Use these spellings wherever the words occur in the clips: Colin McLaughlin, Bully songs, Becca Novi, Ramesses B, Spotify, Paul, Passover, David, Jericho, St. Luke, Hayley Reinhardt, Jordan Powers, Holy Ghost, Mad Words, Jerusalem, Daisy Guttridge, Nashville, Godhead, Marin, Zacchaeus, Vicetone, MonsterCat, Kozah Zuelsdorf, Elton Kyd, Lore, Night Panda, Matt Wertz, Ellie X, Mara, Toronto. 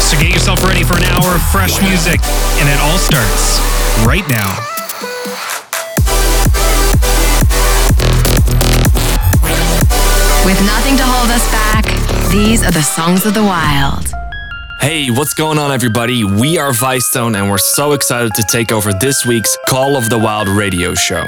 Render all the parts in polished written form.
So get yourself ready for an hour of fresh music, and it all starts right now. With nothing to hold us back, these are the songs of the wild. Hey, what's going on everybody? We are Vicetone and we're so excited to take over this week's Call of the Wild radio show.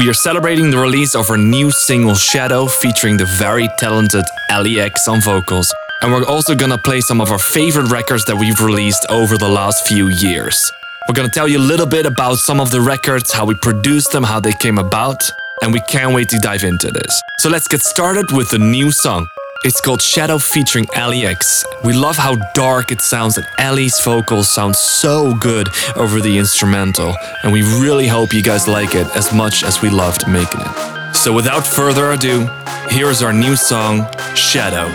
We are celebrating the release of our new single Shadow featuring the very talented Ellie X on vocals. And we're also gonna play some of our favorite records that we've released over the last few years. We're gonna tell you a little bit about some of the records, how we produced them, how they came about, and we can't wait to dive into this. So let's get started with the new song. It's called Shadow featuring Ellie X. We love how dark it sounds and Ellie's vocals sound so good over the instrumental, and we really hope you guys like it as much as we loved making it. So without further ado, here is our new song, Shadow.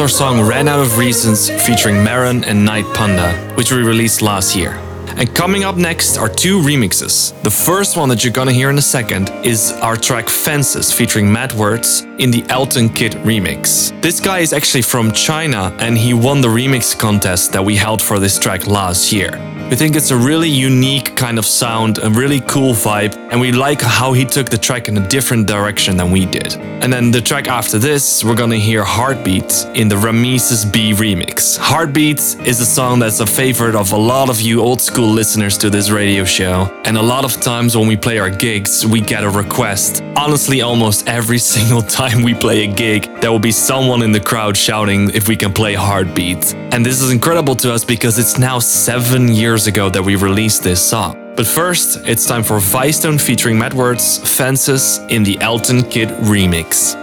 Zuelsdorf's song Ran Out of Reasons featuring Marin and Night Panda, which we released last year. And coming up next are two remixes. The first one that you're gonna hear in a second is our track Fences featuring Matt Wertz in the Elton Kyd remix. This guy is actually from China and he won the remix contest that we held for this track last year. We think it's a really unique kind of sound, a really cool vibe, and we like how he took the track in a different direction than we did. And then the track after this, we're gonna hear Heartbeat in the Ramesses B remix. Heartbeat is a song that's a favorite of a lot of you old school listeners to this radio show, and a lot of times when we play our gigs, we get a request. Honestly, almost every single time we play a gig, there will be someone in the crowd shouting if we can play Heartbeat. And this is incredible to us because it's now 7 years ago that we released this song. But first, it's time for Vicetone featuring Mad Words, Fences in the Elton Kyd remix.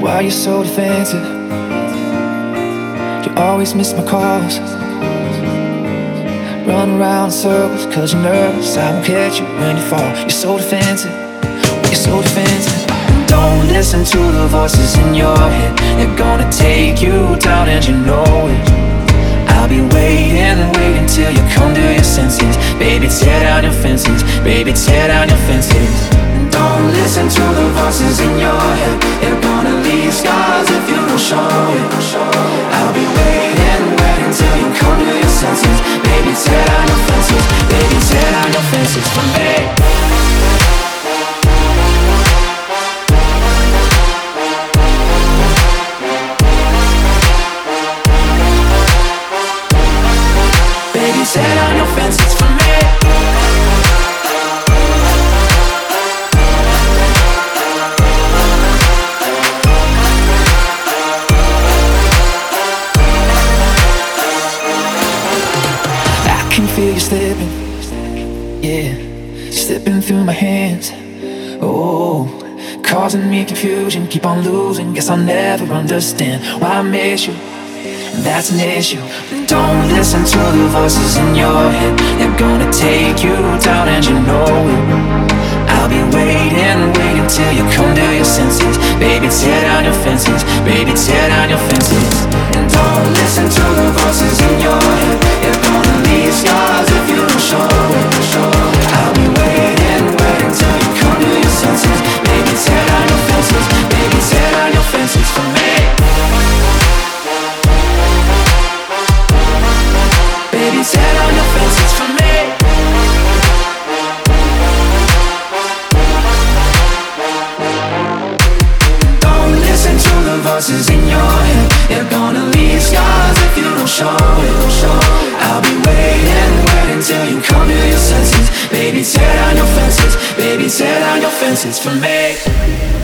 Why you so defensive? You always miss my calls. Run around in circles cause you're nervous. I won't catch you when you fall. You're so defensive, you're so defensive. Don't listen to the voices in your head. They're gonna take you down and you know it. I'll be waiting and waiting till you come to your senses. Baby, tear down your fences. Baby, tear down your fences. Don't listen to the voices in your head. They're gonna leave scars if you don't show it. I'll be waiting and waiting till you come to your senses. Baby, tear down your fences. Baby, tear down your fences for me. Tear down your fences for me. I can feel you slipping, yeah, slipping through my hands. Oh, causing me confusion, keep on losing. Guess I'll never understand why I miss you. That's an issue. Don't listen to the voices in your head. They're gonna take you down and you know it. I'll be waiting, waiting till you come to your senses. Baby, tear down your fences. Baby, tear down your fences. And don't listen to the voices in your head. They're gonna leave scars if you don't show it. I'll be waiting, waiting till you come to your senses. Baby, tear down your fences. Baby, tear down your fences for me. Tear down your fences for me. Don't listen to the voices in your head. They're gonna leave scars if you don't show it. I'll be waiting, waiting till you come to your senses. Baby, tear down your fences. Baby, tear down your fences for me. Living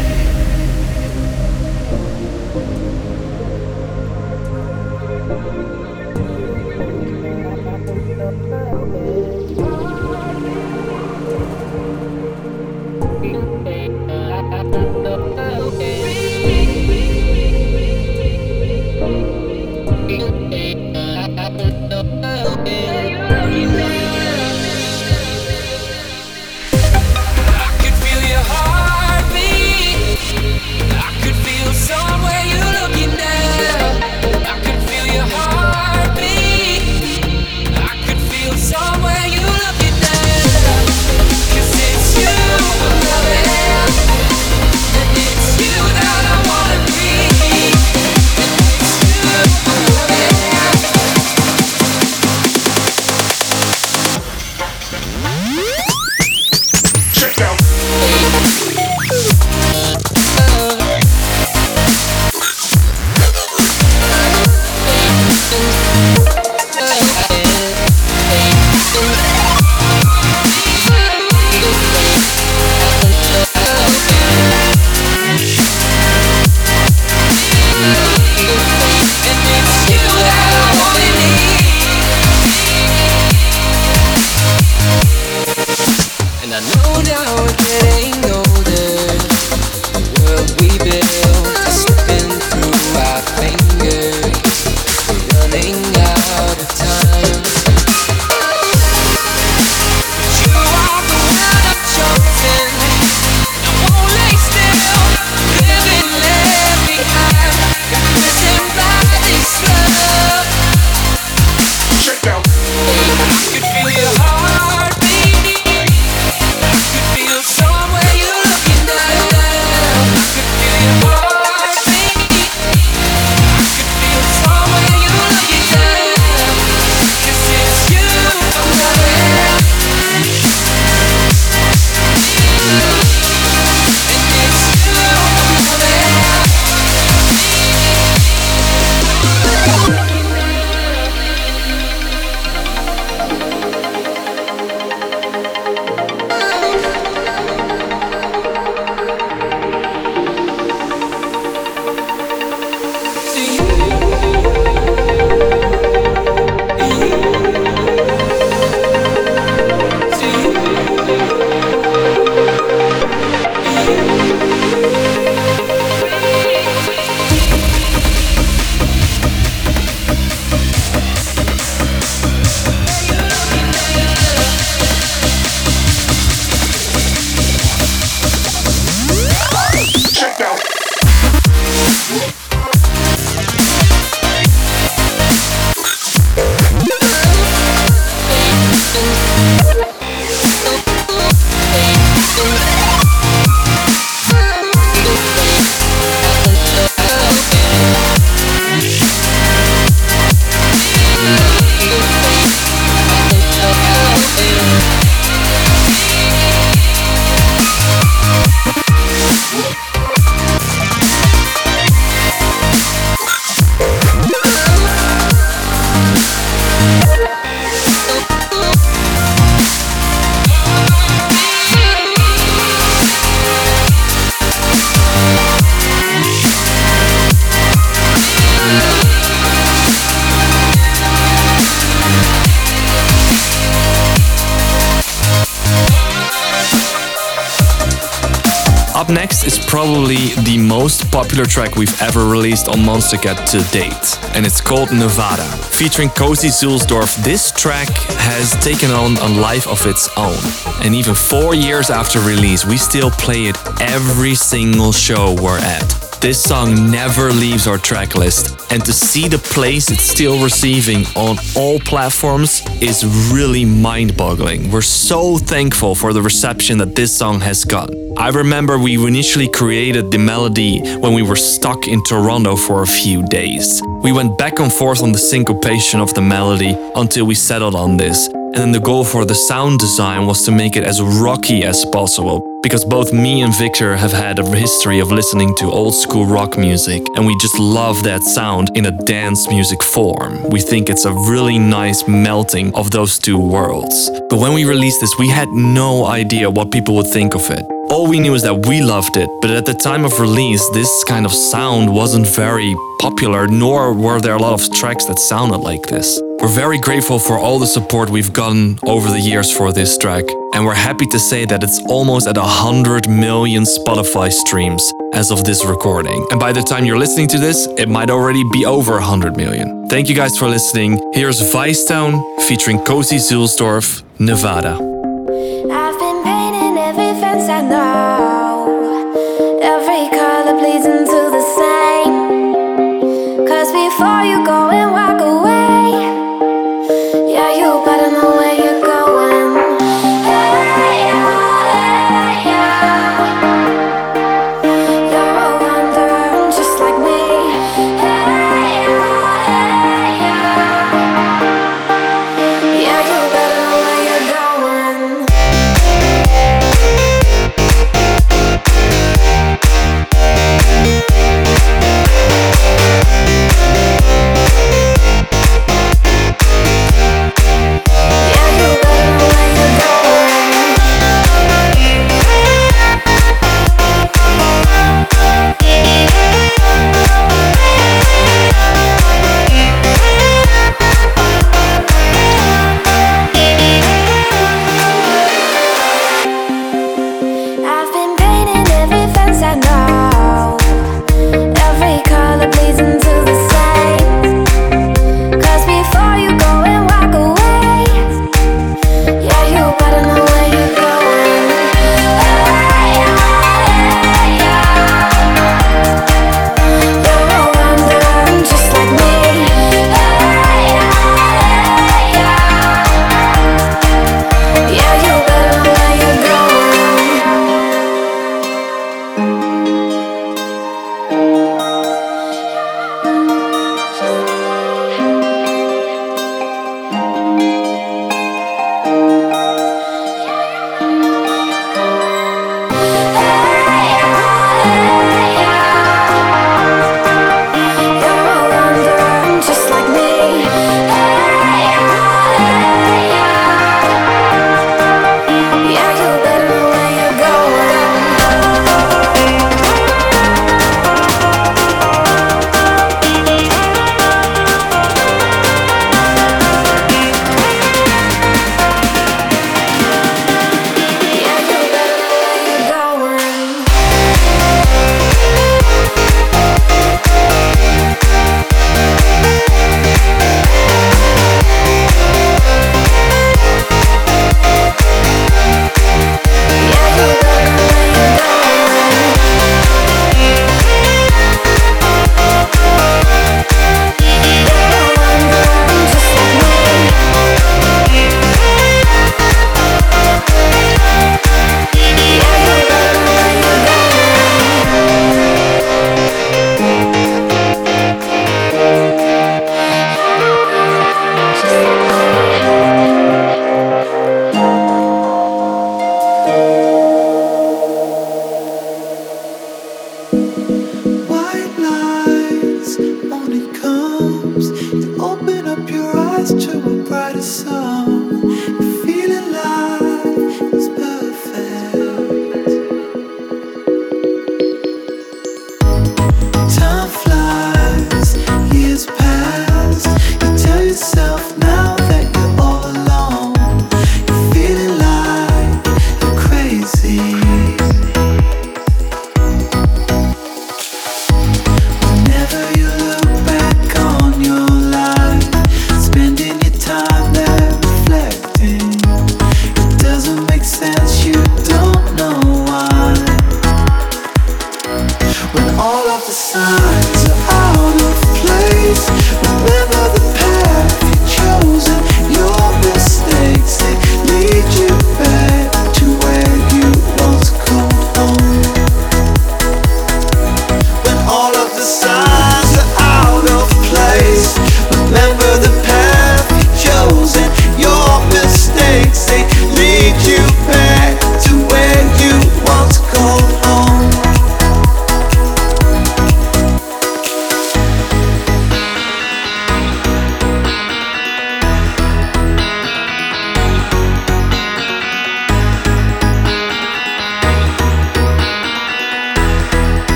Up Next is probably the most popular track we've ever released on MonsterCat to date, and it's called Nevada. Featuring Kozah Zuelsdorf, this track has taken on a life of its own. And even 4 years after release, we still play it every single show we're at. This song never leaves our track list, and to see the place it's still receiving on all platforms is really mind-boggling. We're so thankful for the reception that this song has gotten. I remember we initially created the melody when we were stuck in Toronto for a few days. We went back and forth on the syncopation of the melody until we settled on this. And then the goal for the sound design was to make it as rocky as possible, because both me and Victor have had a history of listening to old school rock music, and we just love that sound in a dance music form. We think it's a really nice melting of those two worlds. But when we released this, we had no idea what people would think of it. All we knew is that we loved it, but at the time of release, this kind of sound wasn't very popular, nor were there a lot of tracks that sounded like this. We're very grateful for all the support we've gotten over the years for this track, and we're happy to say that it's almost at 100 million Spotify streams as of this recording. And by the time you're listening to this, it might already be over 100 million. Thank you guys for listening. Here's Vicetone featuring Kozah Zuelsdorf, Nevada. I know every color bleeds into the same. 'Cause before you go and walk away, yeah, you better know where you're going. Yeah, yeah, yeah. You're a wanderer just like me. Yeah, yeah, yeah. Yeah, you better know where you're going.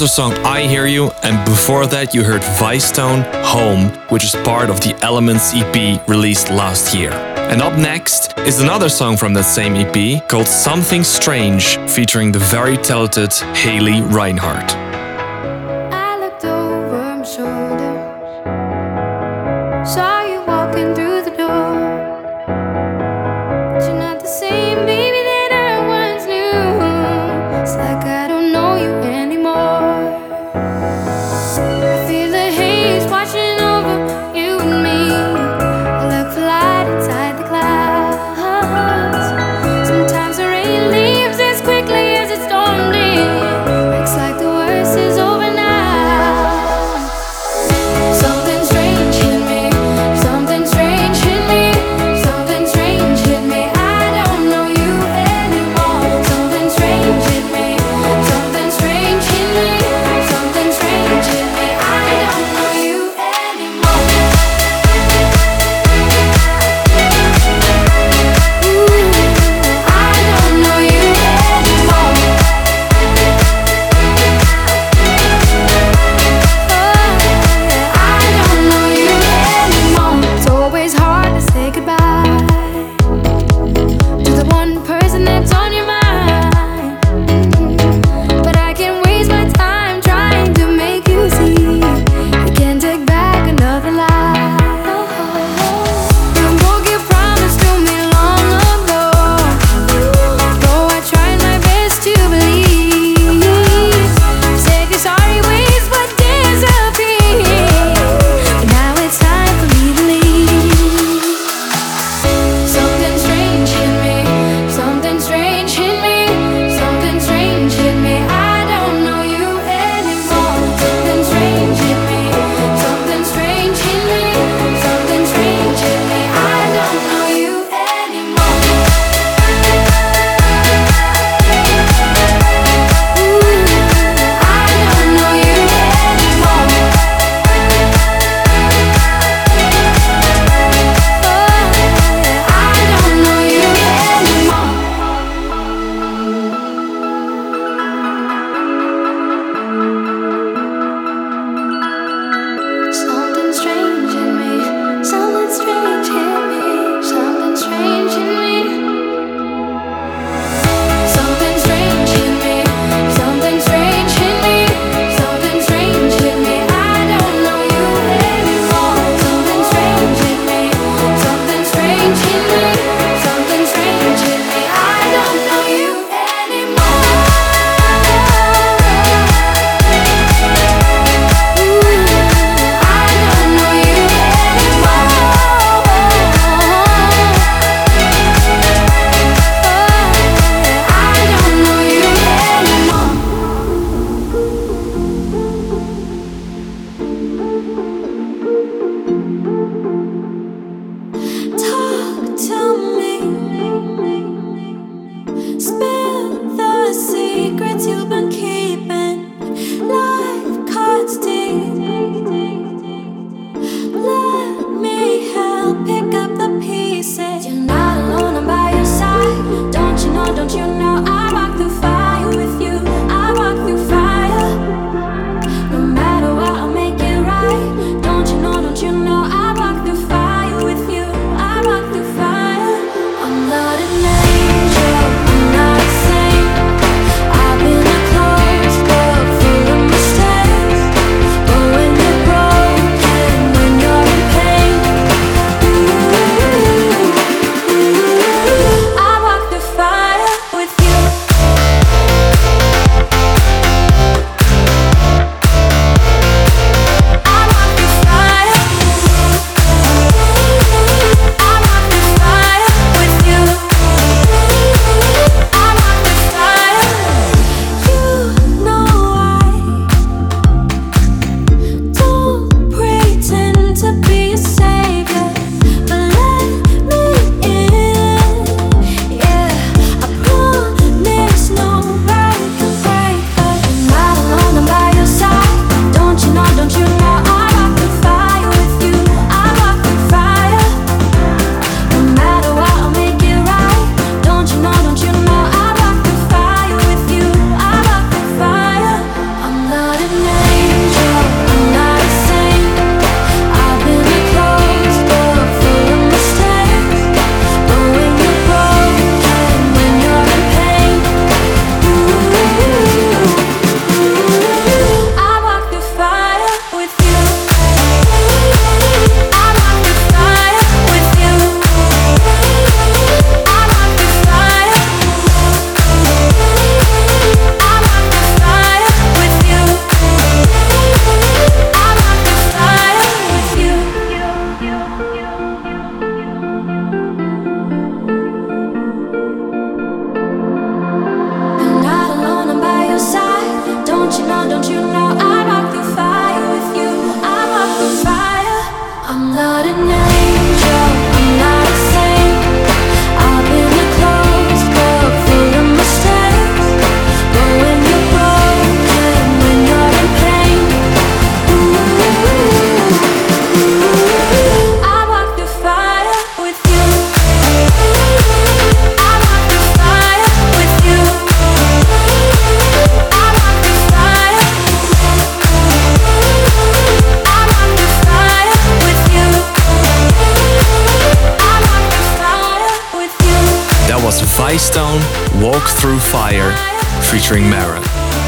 the song I Hear You, and before that you heard Vicetone, Home, which is part of the Elements EP released last year. And up next is another song from that same EP called Something Strange, featuring the very talented Hayley Reinhardt. I looked over my shoulder, saw you walking through the door, but you're not the same baby that I once knew. It's like I don't know you anymore. I feel the haze watching over you and me. Sometimes the rain leaves as quickly as it stormed in. It's like the worst Vicetone, Walk Through Fire, featuring Mara.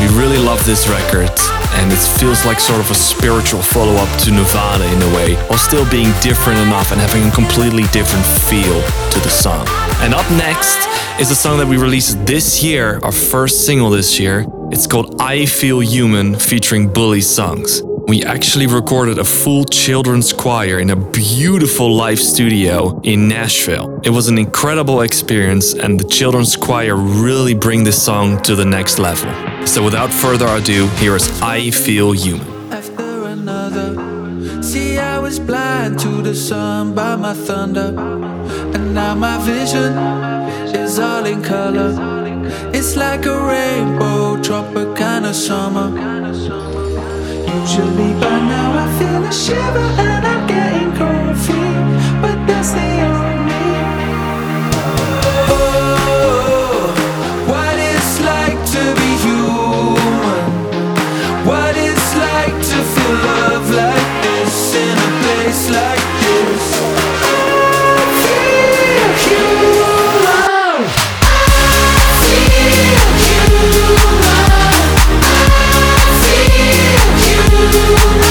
We really love this record, and it feels like sort of a spiritual follow-up to Nevada in a way, while still being different enough and having a completely different feel to the song. And up next is a song that we released this year, our first single this year. It's called I Feel Human, featuring Bully Songs. We actually recorded a full children's choir in a beautiful live studio in Nashville. It was an incredible experience, and the children's choir really bring this song to the next level. So without further ado, here is I Feel Human. After another, see I was blind to the sun by my thunder, and now my vision is all in color. It's like a rainbow tropical kind of summer. Usually by now I feel a shiver and I'm getting cold feet, but that's the only. Oh, what it's like to be human, what it's like to feel love like this in a place like this. I feel human, I feel human, I feel human.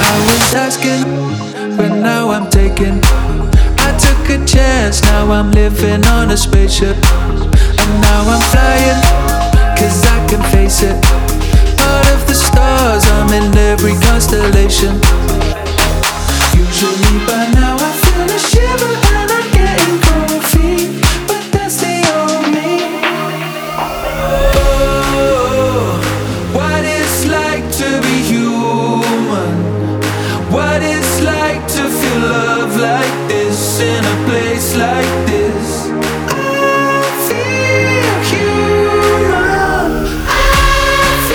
I was asking, but now I'm taking. A chance, now I'm living on a spaceship, and now I'm flying, cause I can face it. Part of the stars, I'm in every constellation. Usually by now I feel a shiver and I'm getting cold feet, but that's the only. Oh, what it's like to be human, what it's like to feel love like this in a place like this. I feel human, I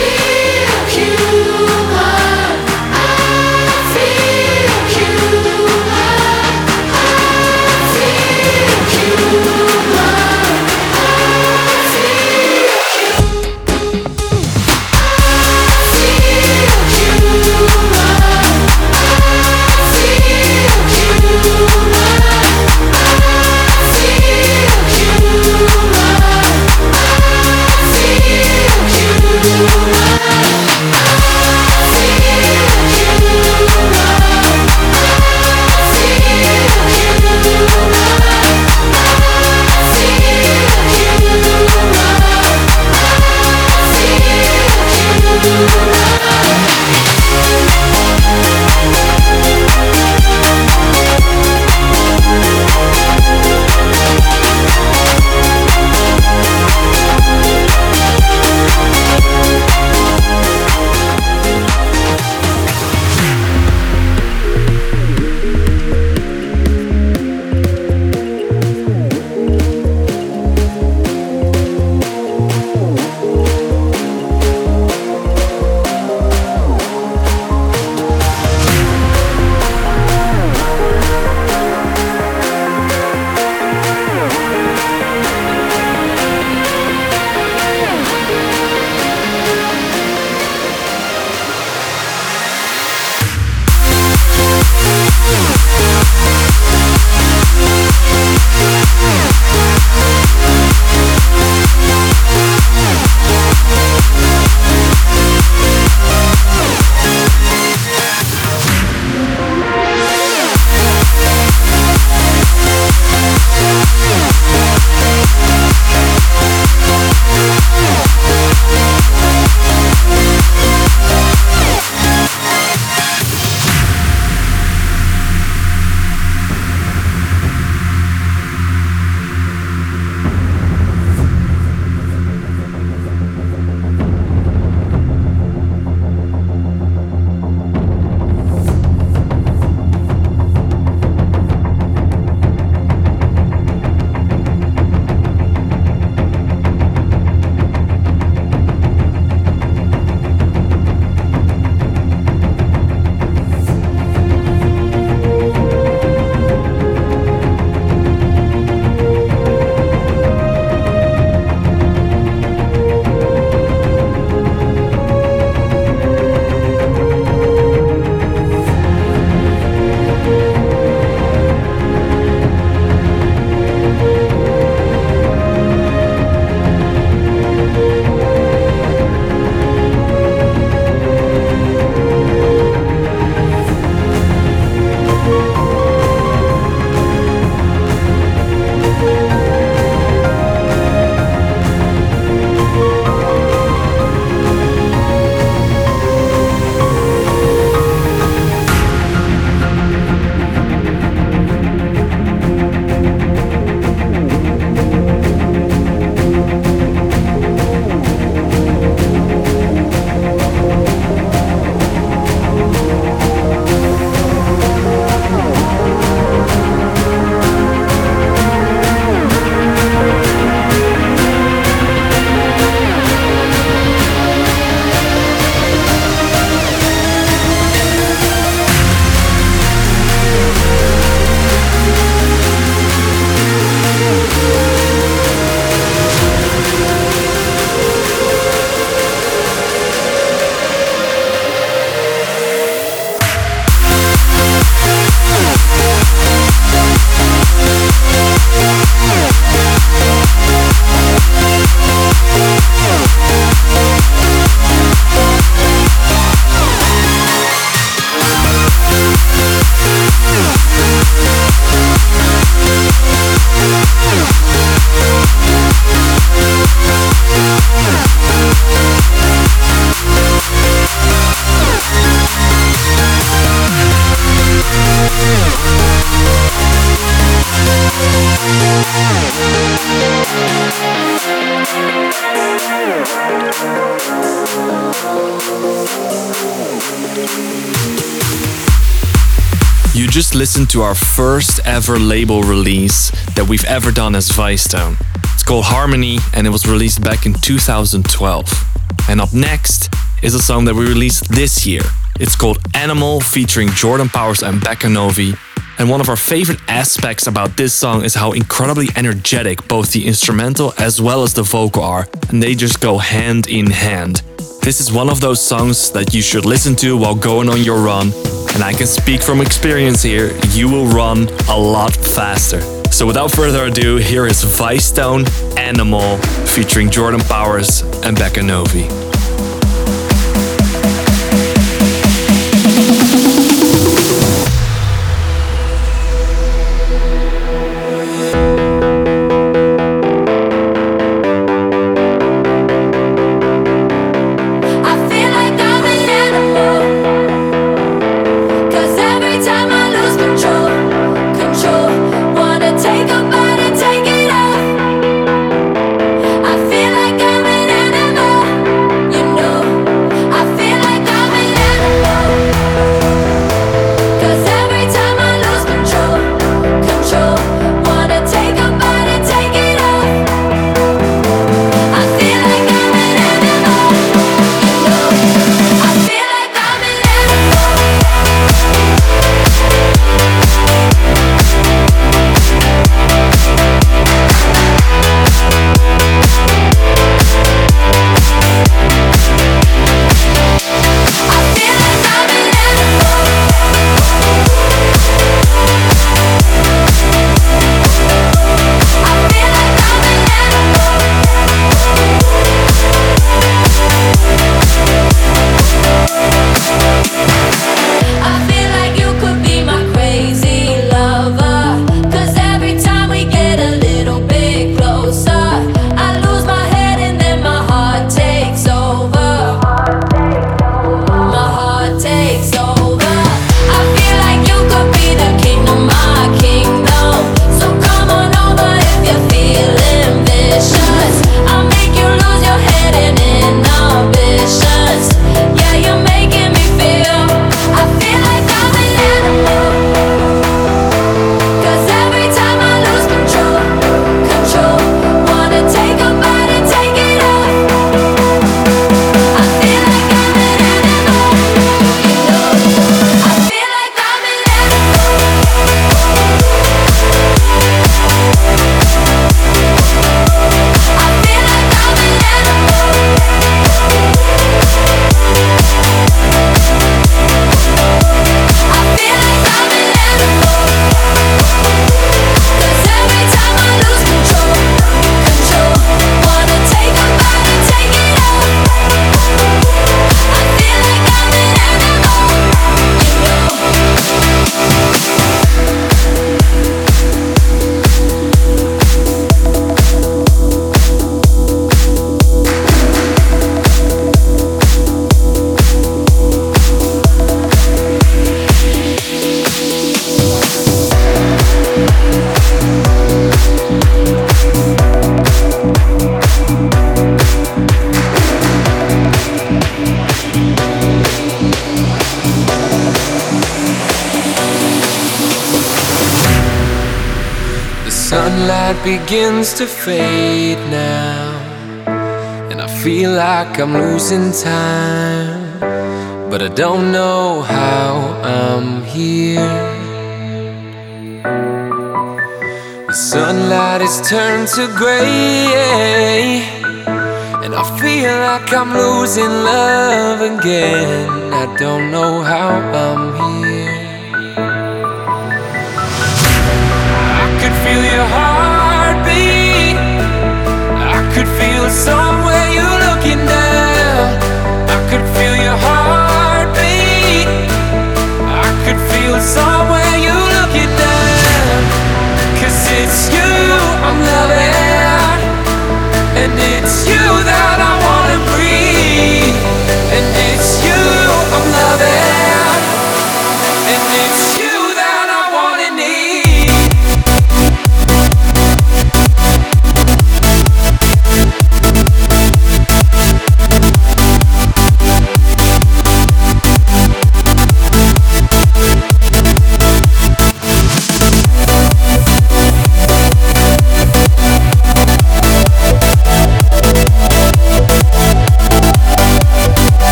You just listened to our first ever label release that we've ever done as Vicetone. It's called Harmony and it was released back in 2012. And up next is a song that we released this year. It's called Animal featuring Jordan Powers and Becca Novi. And one of our favorite aspects about this song is how incredibly energetic both the instrumental as well as the vocal are. And they just go hand in hand. This is one of those songs that you should listen to while going on your run. And I can speak from experience here, you will run a lot faster. So without further ado, here is Vicetone Animal featuring Jordan Powers and Becca Novi. Begins to fade now, and I feel like I'm losing time, but I don't know how I'm here. The sunlight is turned to gray, and I feel like I'm losing love again. I don't know how I'm here. I could feel your heart, could feel somewhere you're looking down. I could feel your heartbeat. I could feel somewhere you're looking down. 'Cause it's you I'm loving, and it's you that I wanna breathe, and it's you I'm loving, and it's you.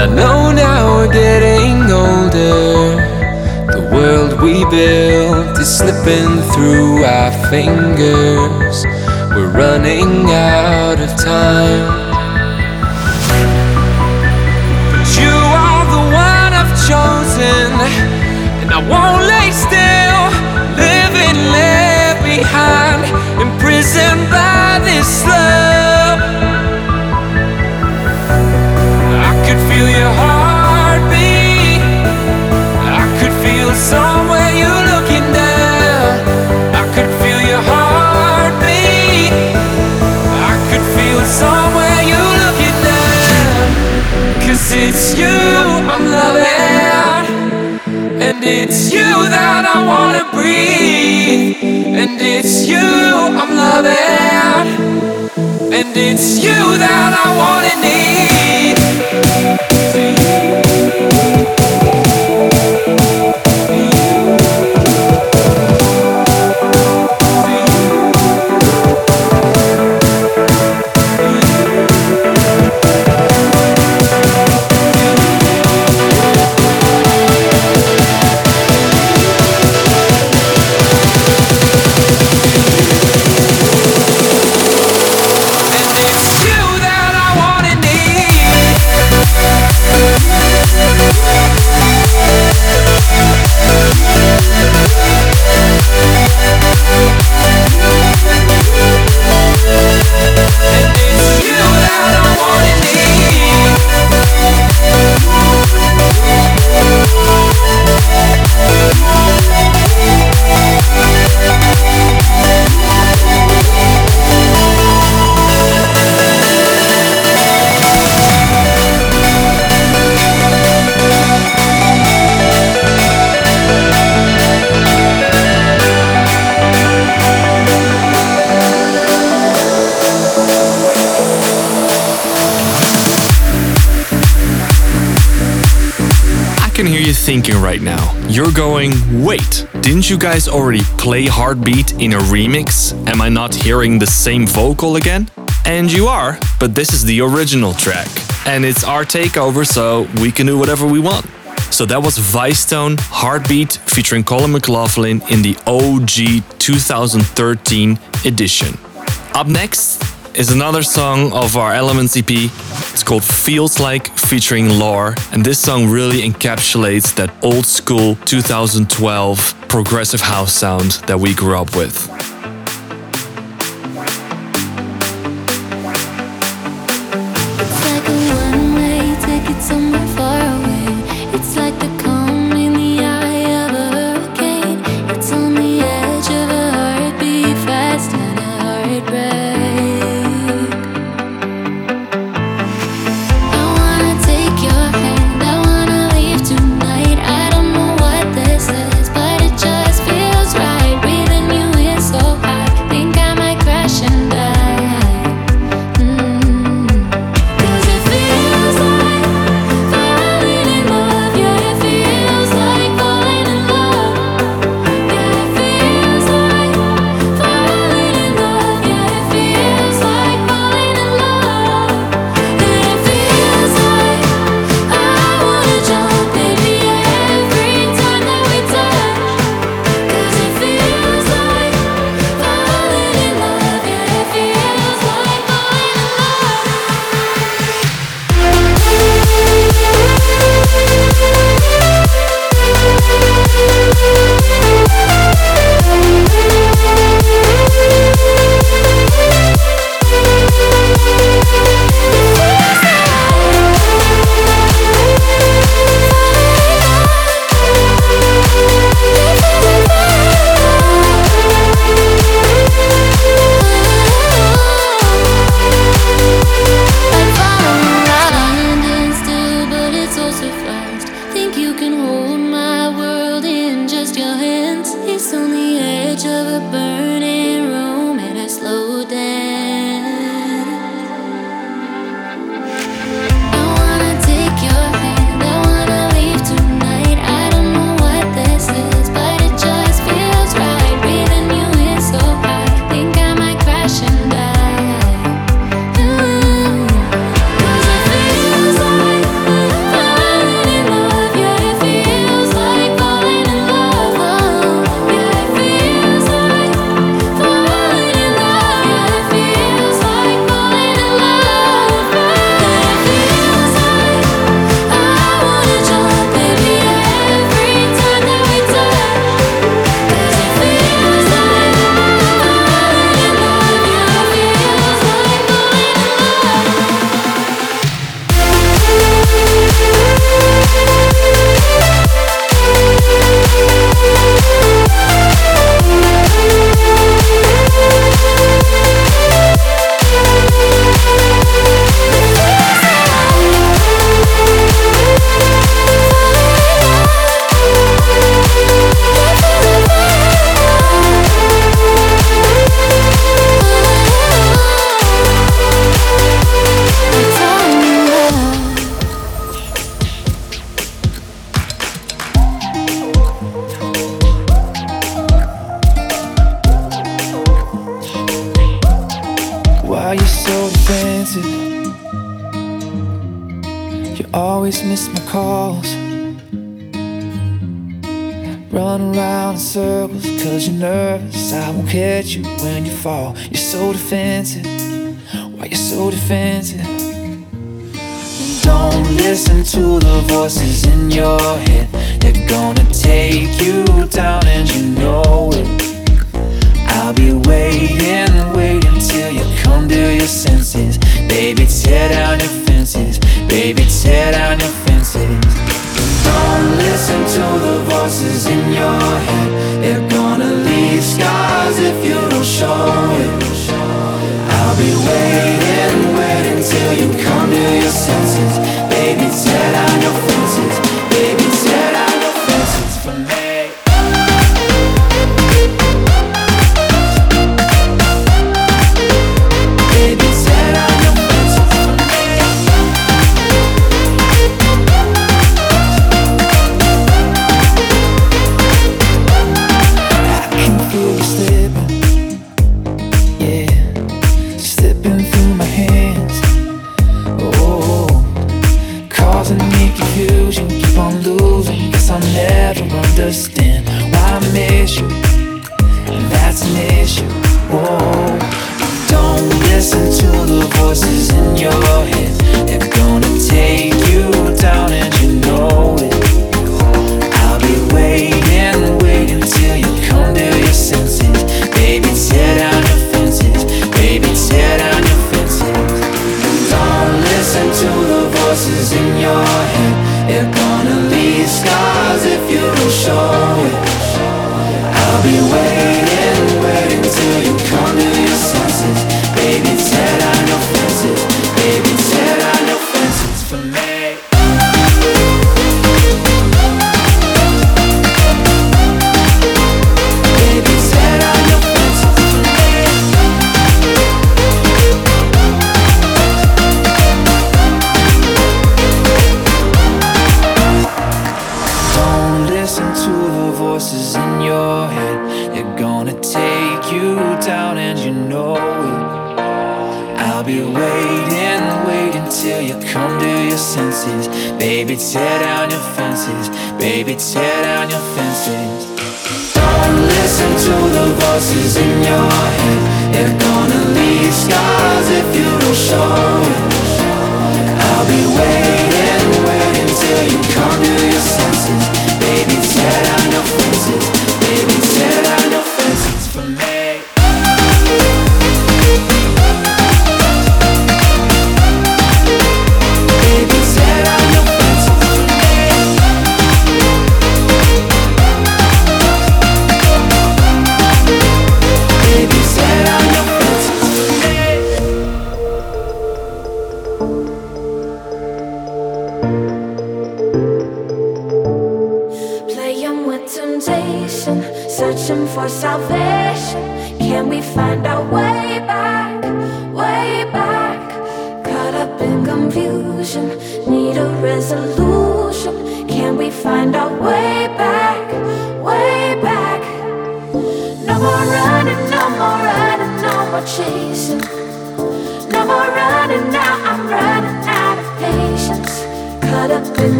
And I know now we're getting older. The world we built is slipping through our fingers. We're running out of time. Chosen, and I won't lay still, living left behind, imprisoned by this love. I could feel your heartbeat, I could feel somewhere you looking down, I could feel your heartbeat, I could feel somewhere you looking down, cause it's you I'm loving. And it's you that I wanna breathe. And it's you I'm loving. And it's you that I wanna need. Thinking right now, you're going, wait, didn't you guys already play Heartbeat in a remix? Am I not hearing the same vocal again? And you are, but this is the original track and it's our takeover, so we can do whatever we want. So that was Vicetone, Heartbeat featuring Colin McLaughlin in the OG 2013 edition. Up next is another song of our Elements EP. It's called Feels Like featuring Lore, and this song really encapsulates that old school 2012 progressive house sound that we grew up with. Why you so defensive? You always miss my calls. Run around in circles cause you're nervous. I won't catch you when you fall. You're so defensive. Why you so defensive? Don't listen to the voices in your head. They're gonna take you down and you know it. I'll be waiting till you come to your senses. Baby, tear down your fences. Baby, tear down your fences. Don't listen to the voices in your head. They're gonna leave scars if you don't show it. I'll be waiting till you come to your senses. Baby, tear down your fences. Baby, tear down your fences for me.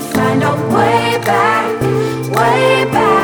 Find our way back, way back.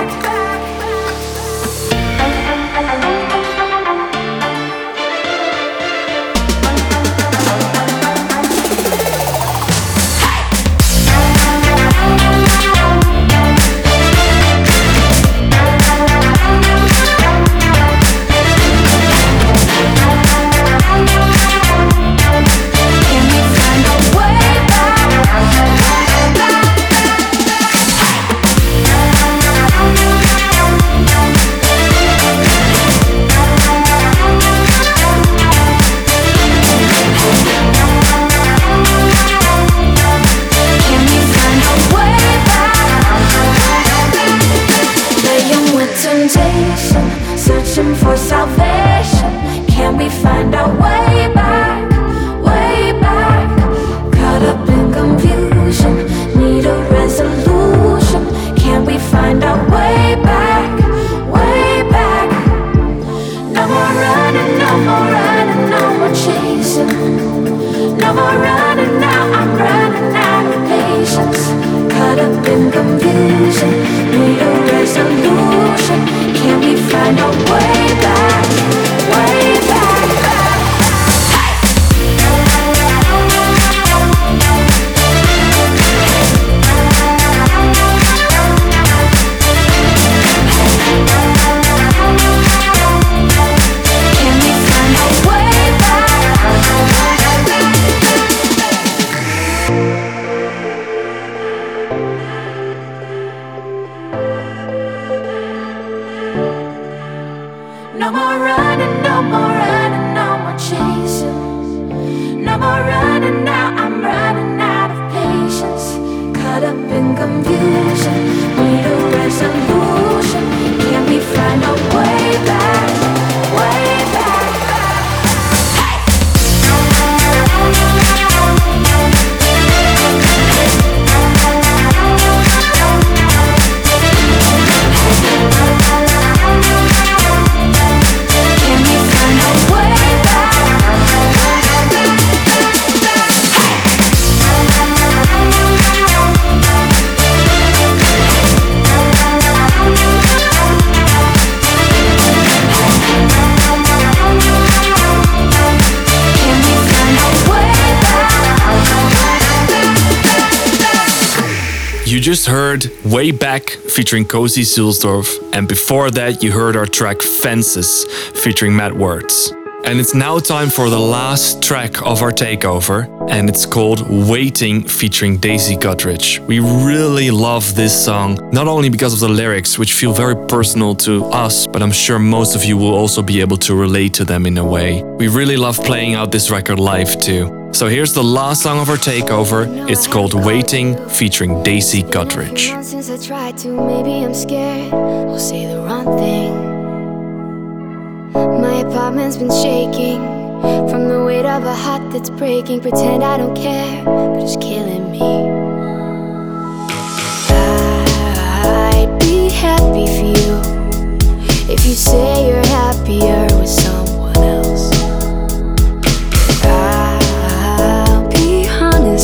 No more running, no more running, no more chasing. No more running, now I'm running out of patience. Caught up in confusion, need a resolution. Can we find a way back, way back, back? Hey! You just heard Way Back featuring Kozah Zuelsdorf, and before that you heard our track Fences featuring Matt Wertz. And it's now time for the last track of our takeover, and it's called Waiting featuring Daisy Guttridge. We really love this song, not only because of the lyrics, which feel very personal to us, but I'm sure most of you will also be able to relate to them in a way. We really love playing out this record live too. So here's the last song of our takeover. It's called Waiting, featuring Daisy Guttridge. Since I tried to, maybe I'm scared I'll say the wrong thing. My apartment's been shaking from the weight of a heart that's breaking. Pretend I don't care, but it's killing me. I'd be happy for you if you say you're happier with someone else.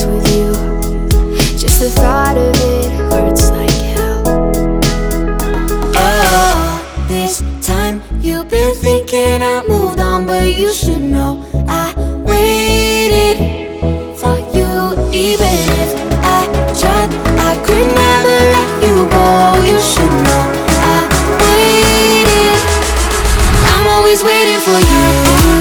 With you, just the thought of it hurts like hell. Oh, this time you've been thinking I moved on, but you should know I waited for you. Even if I tried, I could never let you go. You should know I waited. I'm always waiting for you.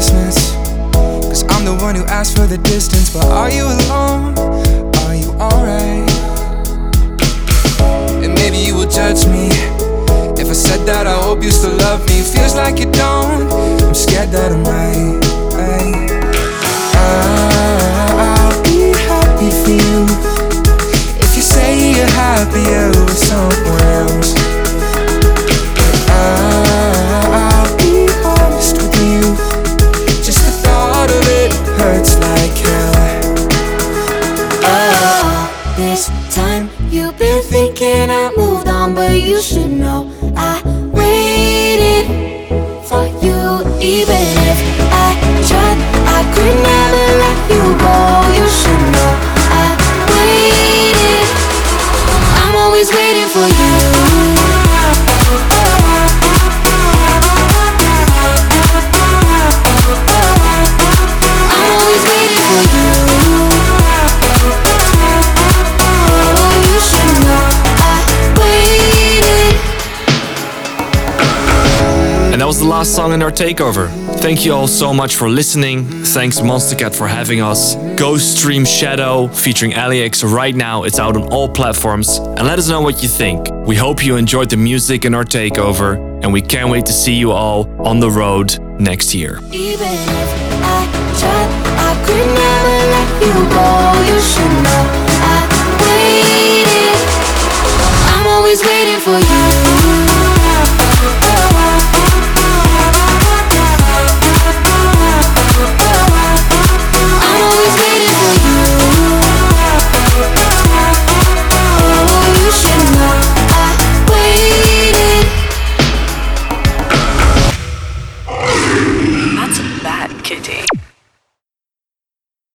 Business, cause I'm the one who asked for the distance. But are you alone? Are you alright? And maybe you will judge me if I said that I hope you still love me. Feels like you don't, I'm scared that I might. I'll be happy for you if you say you're happier with someone else. I'll be honest with you, hurts like hell. Oh, this time you've been thinking I moved on, but you should know I waited for you. Even if I tried, I could never let you go. You should know I waited. I'm always waiting for you. And that was the last song in our takeover. Thank you all so much for listening. Thanks MonsterCat for having us. Go stream Shadow featuring Ellie X right now. It's out on all platforms. And let us know what you think. We hope you enjoyed the music in our takeover. And we can't wait to see you all on the road next year. Even if I tried, I could never let you go. You should know I waited. I'm always waiting for you.